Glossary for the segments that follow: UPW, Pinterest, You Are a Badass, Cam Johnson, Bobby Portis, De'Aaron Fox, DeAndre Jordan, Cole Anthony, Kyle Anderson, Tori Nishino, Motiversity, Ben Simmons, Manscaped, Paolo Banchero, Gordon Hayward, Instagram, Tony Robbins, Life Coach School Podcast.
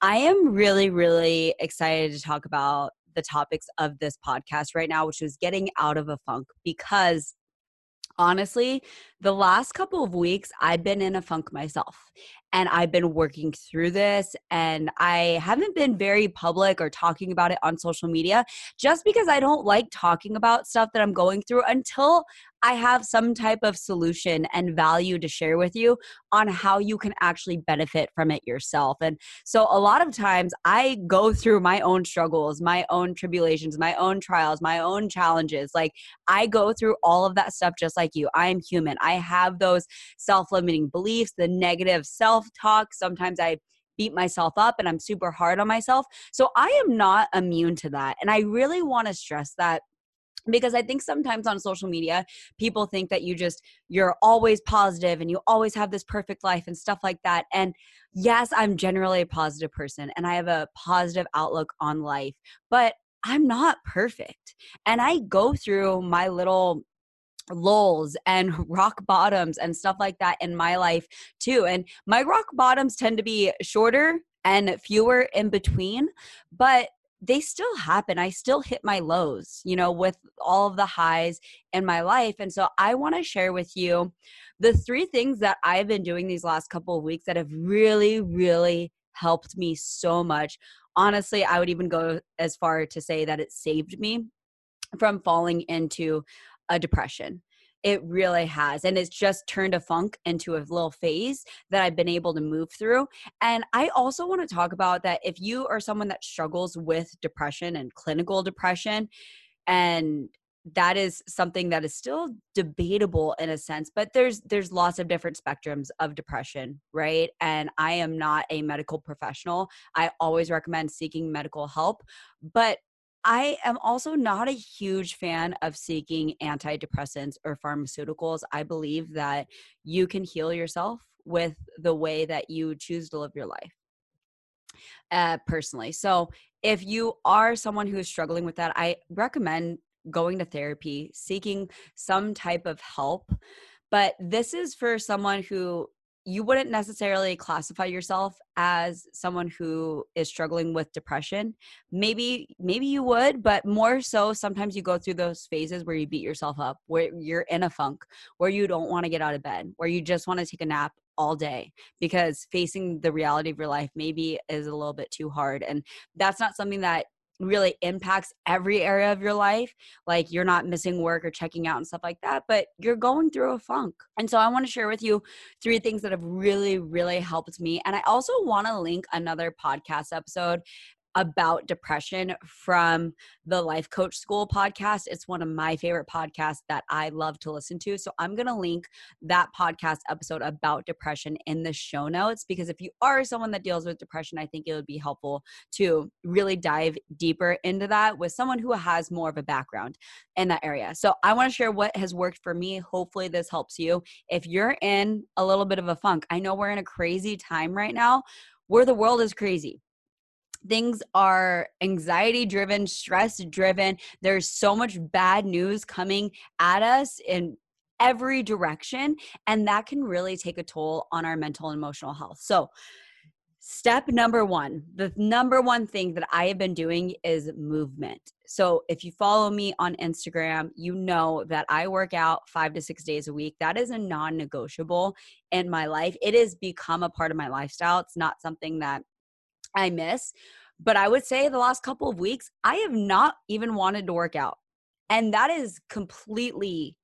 I am really, really excited to talk about the topics of this podcast right now, which is getting out of a funk, because honestly, the last couple of weeks, I've been in a funk myself, and I've been working through this, and I haven't been very public or talking about it on social media just because I don't like talking about stuff that I'm going through until I have some type of solution and value to share with you on how you can actually benefit from it yourself. And so a lot of times I go through my own struggles, my own tribulations, my own trials, my own challenges. Like, I go through all of that stuff just like you. I am human. I have those self-limiting beliefs, the negative self-talk. Sometimes I beat myself up and I'm super hard on myself. So I am not immune to that. And I really want to stress that, because I think sometimes on social media, people think that you're always positive and you always have this perfect life and stuff like that. And yes, I'm generally a positive person and I have a positive outlook on life, but I'm not perfect. And I go through my little lulls and rock bottoms and stuff like that in my life too. And my rock bottoms tend to be shorter and fewer in between, but they still happen. I still hit my lows, with all of the highs in my life. And so I want to share with you the three things that I've been doing these last couple of weeks that have really, really helped me so much. Honestly, I would even go as far to say that it saved me from falling into a depression. It really has. And it's just turned a funk into a little phase that I've been able to move through. And I also want to talk about that if you are someone that struggles with depression and clinical depression, and that is something that is still debatable in a sense, but there's lots of different spectrums of depression, right? And I am not a medical professional. I always recommend seeking medical help, but I am also not a huge fan of seeking antidepressants or pharmaceuticals. I believe that you can heal yourself with the way that you choose to live your life personally. So if you are someone who is struggling with that, I recommend going to therapy, seeking some type of help. But this is for someone who you wouldn't necessarily classify yourself as someone who is struggling with depression. Maybe you would, but more so sometimes you go through those phases where you beat yourself up, where you're in a funk, where you don't want to get out of bed, where you just want to take a nap all day because facing the reality of your life maybe is a little bit too hard. And that's not something that really impacts every area of your life. Like, you're not missing work or checking out and stuff like that, but you're going through a funk. And so I want to share with you three things that have really, really helped me. And I also want to link another podcast episode about depression from the Life Coach School Podcast. It's one of my favorite podcasts that I love to listen to. So I'm going to link that podcast episode about depression in the show notes, because if you are someone that deals with depression, I think it would be helpful to really dive deeper into that with someone who has more of a background in that area. So I want to share what has worked for me. Hopefully this helps you. If you're in a little bit of a funk, I know we're in a crazy time right now where the world is crazy. Things are anxiety-driven, stress-driven. There's so much bad news coming at us in every direction, and that can really take a toll on our mental and emotional health. So step number one, the number one thing that I have been doing is movement. So if you follow me on Instagram, you know that I work out 5 to 6 days a week. That is a non-negotiable in my life. It has become a part of my lifestyle. It's not something that I miss, but I would say the last couple of weeks, I have not even wanted to work out. And that is completely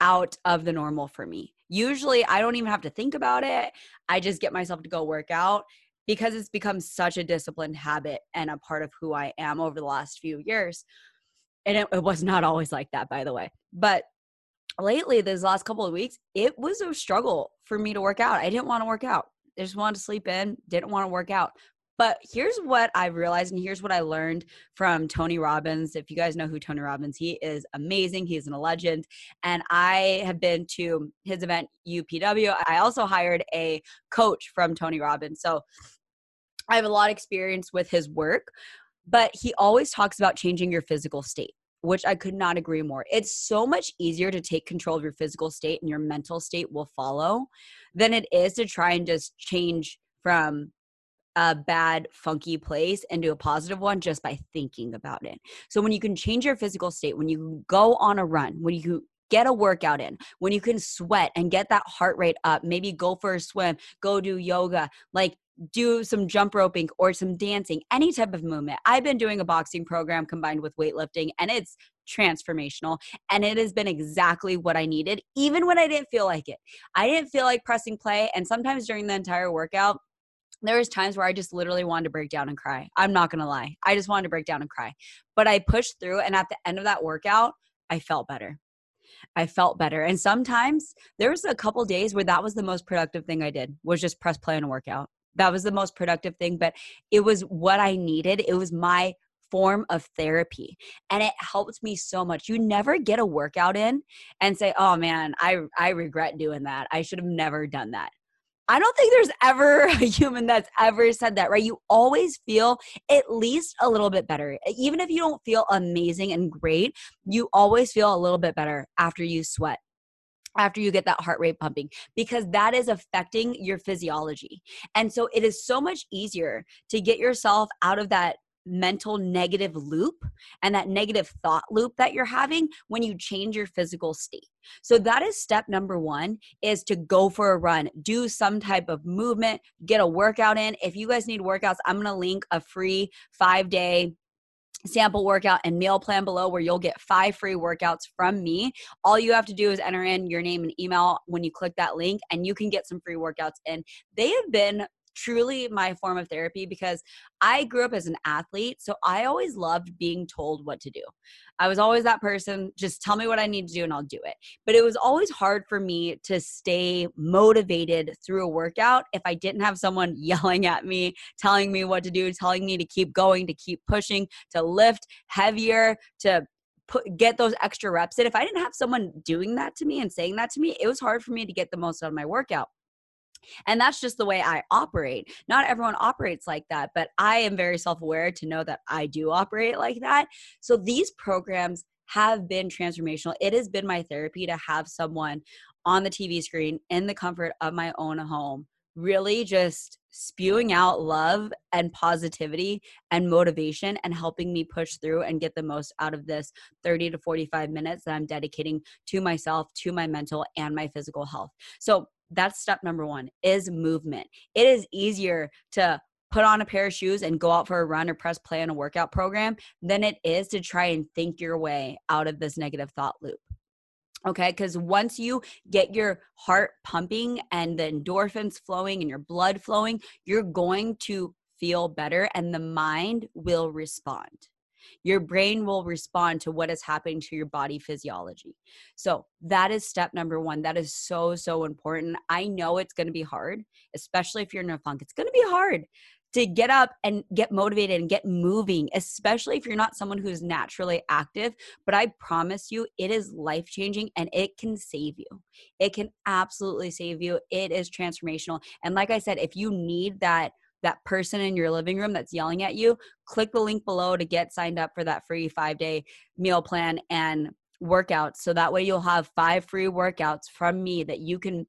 out of the normal for me. Usually I don't even have to think about it. I just get myself to go work out because it's become such a disciplined habit and a part of who I am over the last few years. And it was not always like that, by the way, but lately, these last couple of weeks, it was a struggle for me to work out. I didn't want to work out. I just wanted to sleep in, didn't want to work out. But here's what I realized, and here's what I learned from Tony Robbins. If you guys know who Tony Robbins, he is amazing. He's a legend. And I have been to his event, UPW. I also hired a coach from Tony Robbins. So I have a lot of experience with his work, but he always talks about changing your physical state, which I could not agree more. It's so much easier to take control of your physical state, and your mental state will follow, than it is to try and just change from a bad, funky place into a positive one just by thinking about it. So when you can change your physical state, when you go on a run, when you get a workout in, when you can sweat and get that heart rate up, maybe go for a swim, go do yoga, like do some jump roping or some dancing, any type of movement. I've been doing a boxing program combined with weightlifting, and it's transformational, and it has been exactly what I needed, even when I didn't feel like it. I didn't feel like pressing play, and sometimes during the entire workout, there was times where I just literally wanted to break down and cry. I'm not going to lie. I just wanted to break down and cry. But I pushed through, and at the end of that workout, I felt better. I felt better. And sometimes there was a couple days where that was the most productive thing I did, was just press play on a workout. That was the most productive thing, but it was what I needed. It was my form of therapy, and it helped me so much. You never get a workout in and say, oh man, I regret doing that. I should have never done that. I don't think there's ever a human that's ever said that, right? You always feel at least a little bit better. Even if you don't feel amazing and great, you always feel a little bit better after you sweat, after you get that heart rate pumping, because that is affecting your physiology. And so it is so much easier to get yourself out of that mental negative loop and that negative thought loop that you're having when you change your physical state. So that is step number one, is to go for a run, do some type of movement, get a workout in. If you guys need workouts, I'm going to link a free 5-day sample workout and meal plan below, where you'll get 5 free workouts from me. All you have to do is enter in your name and email when you click that link, and you can get some free workouts in. They have been truly my form of therapy, because I grew up as an athlete, so I always loved being told what to do. I was always that person, just tell me what I need to do and I'll do it. But it was always hard for me to stay motivated through a workout if I didn't have someone yelling at me, telling me what to do, telling me to keep going, to keep pushing, to lift heavier, to get those extra reps in. If I didn't have someone doing that to me and saying that to me, it was hard for me to get the most out of my workout. And that's just the way I operate. Not everyone operates like that, but I am very self-aware to know that I do operate like that. So these programs have been transformational. It has been my therapy to have someone on the TV screen in the comfort of my own home, really just spewing out love and positivity and motivation, and helping me push through and get the most out of this 30 to 45 minutes that I'm dedicating to myself, to my mental and my physical health. So that's step number one, is movement. It is easier to put on a pair of shoes and go out for a run or press play on a workout program than it is to try and think your way out of this negative thought loop. Okay, because once you get your heart pumping and the endorphins flowing and your blood flowing, you're going to feel better, and the mind will respond. Your brain will respond to what is happening to your body physiology. So that is step number one. That is so, so important. I know it's going to be hard, especially if you're in a funk. It's going to be hard to get up and get motivated and get moving, especially if you're not someone who's naturally active. But I promise you, it is life-changing, and it can save you. It can absolutely save you. It is transformational. And like I said, if you need that person in your living room that's yelling at you, click the link below to get signed up for that free 5-day meal plan and workouts. So that way you'll have 5 free workouts from me that you can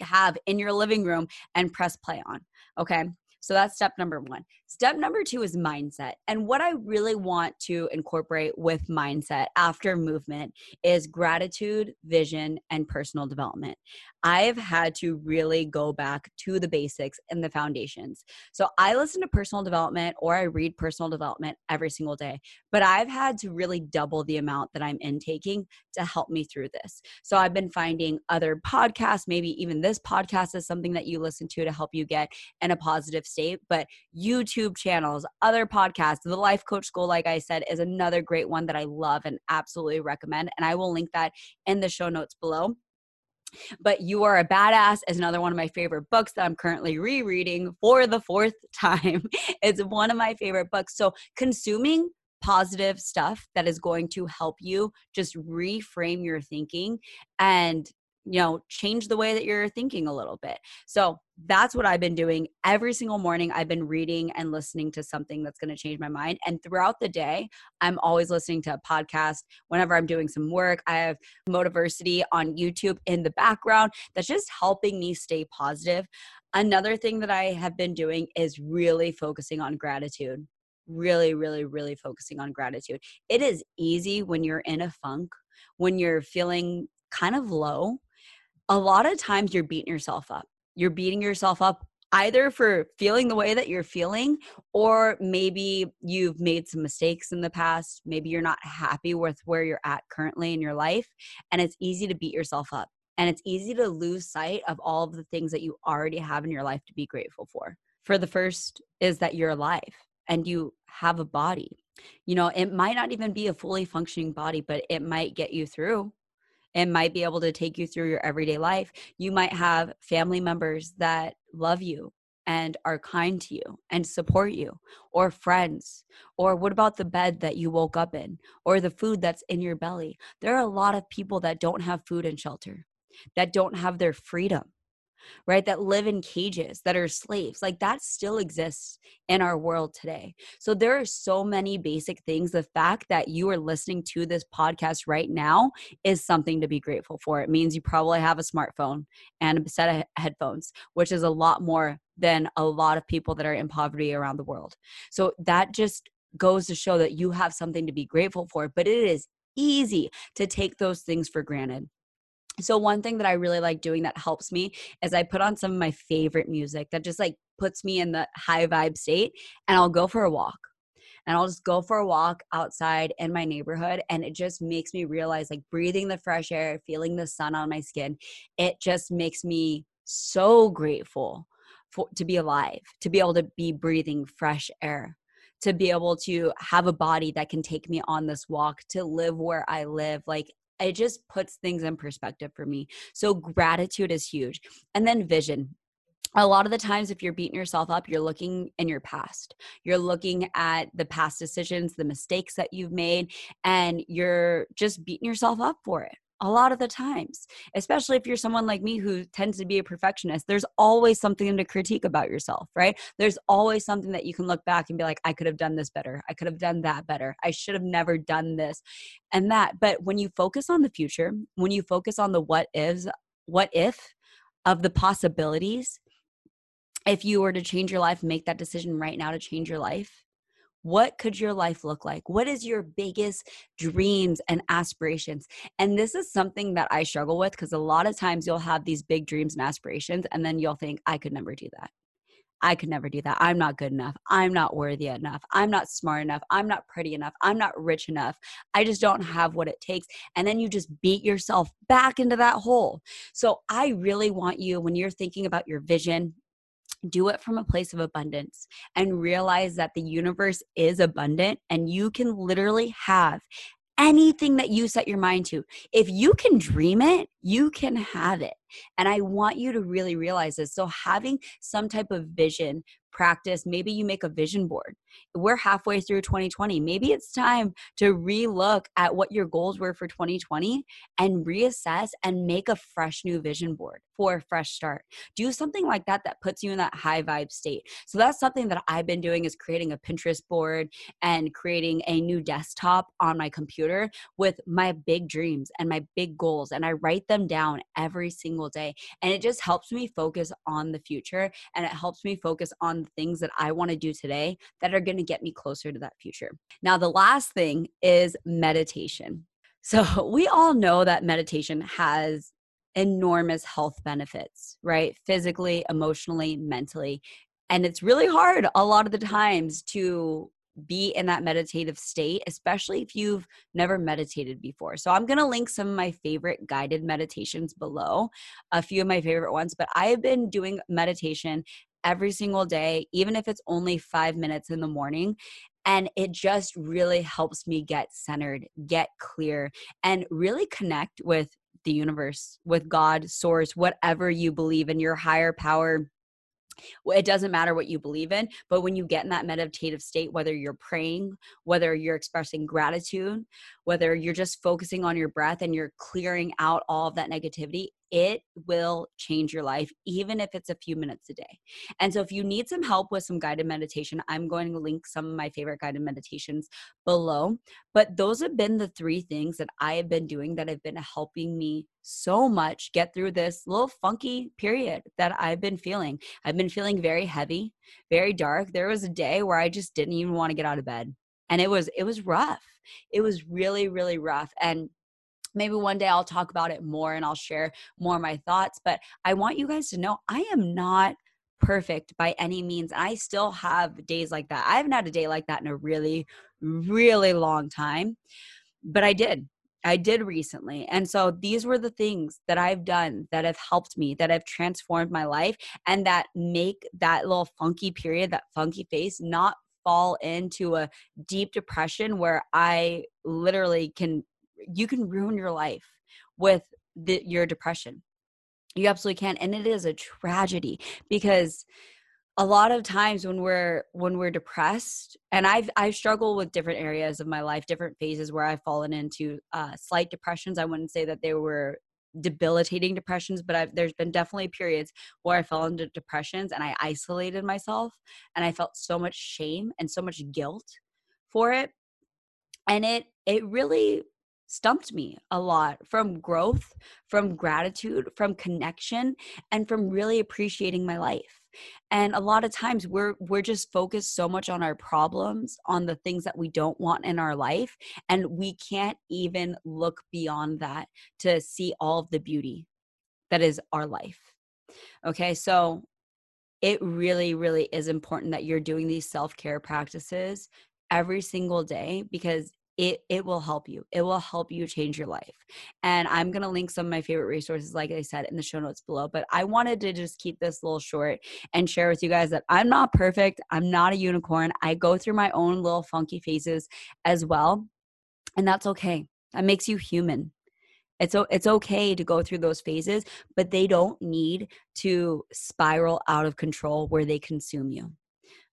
have in your living room and press play on. Okay. So that's step number one. Step number two is mindset. And what I really want to incorporate with mindset after movement is gratitude, vision, and personal development. I've had to really go back to the basics and the foundations. So I listen to personal development, or I read personal development every single day, but I've had to really double the amount that I'm intaking to help me through this. So I've been finding other podcasts, maybe even this podcast is something that you listen to help you get in a positive state, but YouTube channels, other podcasts, the Life Coach School, like I said, is another great one that I love and absolutely recommend. And I will link that in the show notes below. But You Are a Badass is another one of my favorite books that I'm currently rereading for the fourth time. It's one of my favorite books. So consuming positive stuff that is going to help you just reframe your thinking and, you know, change the way that you're thinking a little bit. So that's what I've been doing every single morning. I've been reading and listening to something that's going to change my mind. And throughout the day, I'm always listening to a podcast. Whenever I'm doing some work, I have Motiversity on YouTube in the background that's just helping me stay positive. Another thing that I have been doing is really focusing on gratitude. Really focusing on gratitude. It is easy when you're in a funk, when you're feeling kind of low. A lot of times you're beating yourself up. You're beating yourself up either for feeling the way that you're feeling, or maybe you've made some mistakes in the past. Maybe you're not happy with where you're at currently in your life, and it's easy to beat yourself up. And it's easy to lose sight of all of the things that you already have in your life to be grateful for. For the first is that you're alive and you have a body. You know, it might not even be a fully functioning body, but it might get you through. It might be able to take you through your everyday life. You might have family members that love you and are kind to you and support you, or friends, or what about the bed that you woke up in, or the food that's in your belly? There are a lot of people that don't have food and shelter, that don't have their freedom, right? That live in cages, that are slaves. Like, that still exists in our world today. So there are so many basic things. The fact that you are listening to this podcast right now is something to be grateful for. It means you probably have a smartphone and a set of headphones, which is a lot more than a lot of people that are in poverty around the world. So that just goes to show that you have something to be grateful for, but it is easy to take those things for granted. So one thing that I really like doing that helps me is I put on some of my favorite music that just like puts me in the high vibe state, and I'll go for a walk. And I'll just go for a walk outside in my neighborhood, and it just makes me realize, like, breathing the fresh air, feeling the sun on my skin, it just makes me so grateful to be alive, to be able to be breathing fresh air, to be able to have a body that can take me on this walk, to live where I live. Like, it just puts things in perspective for me. So gratitude is huge. And then vision. A lot of the times, if you're beating yourself up, you're looking in your past. You're looking at the past decisions, the mistakes that you've made, and you're just beating yourself up for it. A lot of the times, especially if you're someone like me who tends to be a perfectionist, there's always something to critique about yourself, right? There's always something that you can look back and be like, I could have done this better. I could have done that better. I should have never done this and that. But when you focus on the future, when you focus on the what if of the possibilities, if you were to change your life, make that decision right now to change your life, what could your life look like? What is your biggest dreams and aspirations? And this is something that I struggle with, because a lot of times you'll have these big dreams and aspirations, and then you'll think, I could never do that. I could never do that. I'm not good enough. I'm not worthy enough. I'm not smart enough. I'm not pretty enough. I'm not rich enough. I just don't have what it takes. And then you just beat yourself back into that hole. So I really want you, when you're thinking about your vision, do it from a place of abundance, and realize that the universe is abundant, and you can literally have anything that you set your mind to. If you can dream it, you can have it. And I want you to really realize this. So having some type of vision practice, maybe you make a vision board. We're halfway through 2020. Maybe it's time to relook at what your goals were for 2020 and reassess and make a fresh new vision board for a fresh start. Do something like that that puts you in that high vibe state. So that's something that I've been doing, is creating a Pinterest board and creating a new desktop on my computer with my big dreams and my big goals. And I write them down every single day. And it just helps me focus on the future, and it helps me focus on the things that I want to do today that are going to get me closer to that future. Now, the last thing is meditation. So we all know that meditation has enormous health benefits, right? Physically, emotionally, mentally. And it's really hard a lot of the times to be in that meditative state, especially if you've never meditated before. So I'm going to link some of my favorite guided meditations below, a few of my favorite ones, but I have been doing meditation every single day, even if it's only 5 minutes in the morning. And it just really helps me get centered, get clear, and really connect with the universe, with God, source, whatever you believe in, your higher power. It doesn't matter what you believe in, but when you get in that meditative state, whether you're praying, whether you're expressing gratitude, whether you're just focusing on your breath and you're clearing out all of that negativity, it will change your life, even if it's a few minutes a day. And so if you need some help with some guided meditation, I'm going to link some of my favorite guided meditations below. But those have been the three things that I have been doing that have been helping me so much get through this little funky period that I've been feeling. I've been feeling very heavy, very dark. There was a day where I just didn't even want to get out of bed. And it was rough. It was really, really rough. And maybe one day I'll talk about it more and I'll share more of my thoughts, but I want you guys to know I am not perfect by any means. I still have days like that. I haven't had a day like that in a really, really long time, but I did recently. And so these were the things that I've done that have helped me, that have transformed my life, and that make that little funky period, that funky phase, not fall into a deep depression where I literally you can ruin your life with your depression. You absolutely can. And it is a tragedy, because a lot of times when we're depressed, and I've struggled with different areas of my life, different phases where I've fallen into slight depressions. I wouldn't say that they were debilitating depressions, but there's been definitely periods where I fell into depressions and I isolated myself and I felt so much shame and so much guilt for it. And it really stumped me a lot from growth, from gratitude, from connection, and from really appreciating my life. And a lot of times we're just focused so much on our problems, on the things that we don't want in our life, and we can't even look beyond that to see all of the beauty that is our life. Okay, so it really, really is important that you're doing these self-care practices every single day, because it will help you. It will help you change your life. And I'm going to link some of my favorite resources, like I said, in the show notes below. But I wanted to just keep this little short and share with you guys that I'm not perfect. I'm not a unicorn. I go through my own little funky phases as well. And that's okay. That makes you human. It's okay to go through those phases, but they don't need to spiral out of control where they consume you.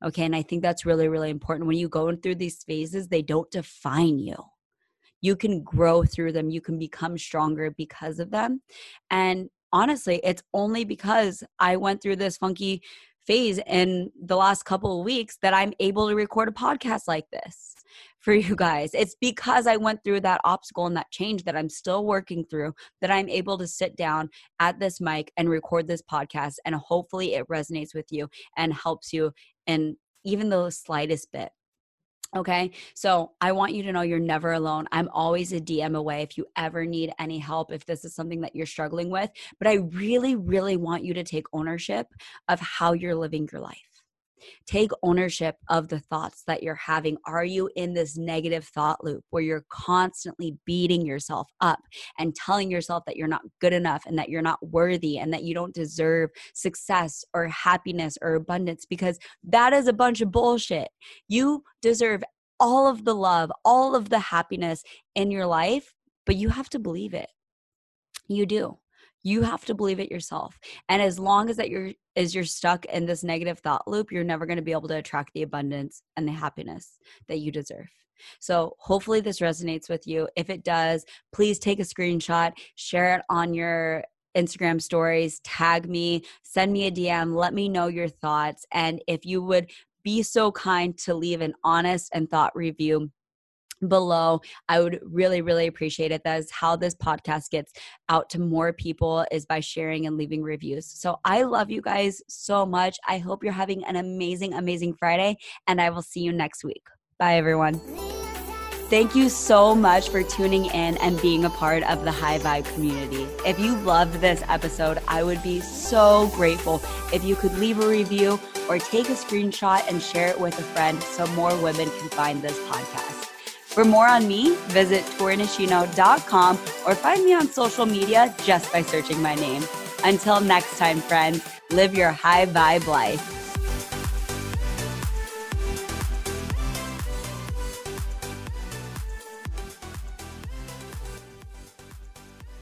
Okay. And I think that's really, really important. When you go through these phases, they don't define you. You can grow through them. You can become stronger because of them. And honestly, it's only because I went through this funky phase in the last couple of weeks that I'm able to record a podcast like this for you guys. It's because I went through that obstacle and that change that I'm still working through, that I'm able to sit down at this mic and record this podcast, and hopefully it resonates with you and helps you in even the slightest bit. Okay. So I want you to know you're never alone. I'm always a DM away if you ever need any help, if this is something that you're struggling with. But I really, really want you to take ownership of how you're living your life. Take ownership of the thoughts that you're having. Are you in this negative thought loop where you're constantly beating yourself up and telling yourself that you're not good enough and that you're not worthy and that you don't deserve success or happiness or abundance? Because that is a bunch of bullshit. You deserve all of the love, all of the happiness in your life, but you have to believe it. You do. You have to believe it yourself. And as long as you're stuck in this negative thought loop, you're never going to be able to attract the abundance and the happiness that you deserve. So hopefully this resonates with you. If it does, please take a screenshot, share it on your Instagram stories, tag me, send me a DM, let me know your thoughts. And if you would be so kind to leave an honest and thought review below, I would really, really appreciate it. That is how this podcast gets out to more people, is by sharing and leaving reviews. So I love you guys so much. I hope you're having an amazing, amazing Friday, and I will see you next week. Bye, everyone. Thank you so much for tuning in and being a part of the High Vibe community. If you loved this episode, I would be so grateful if you could leave a review or take a screenshot and share it with a friend so more women can find this podcast. For more on me, visit torinishino.com or find me on social media just by searching my name. Until next time, friends, live your high vibe life.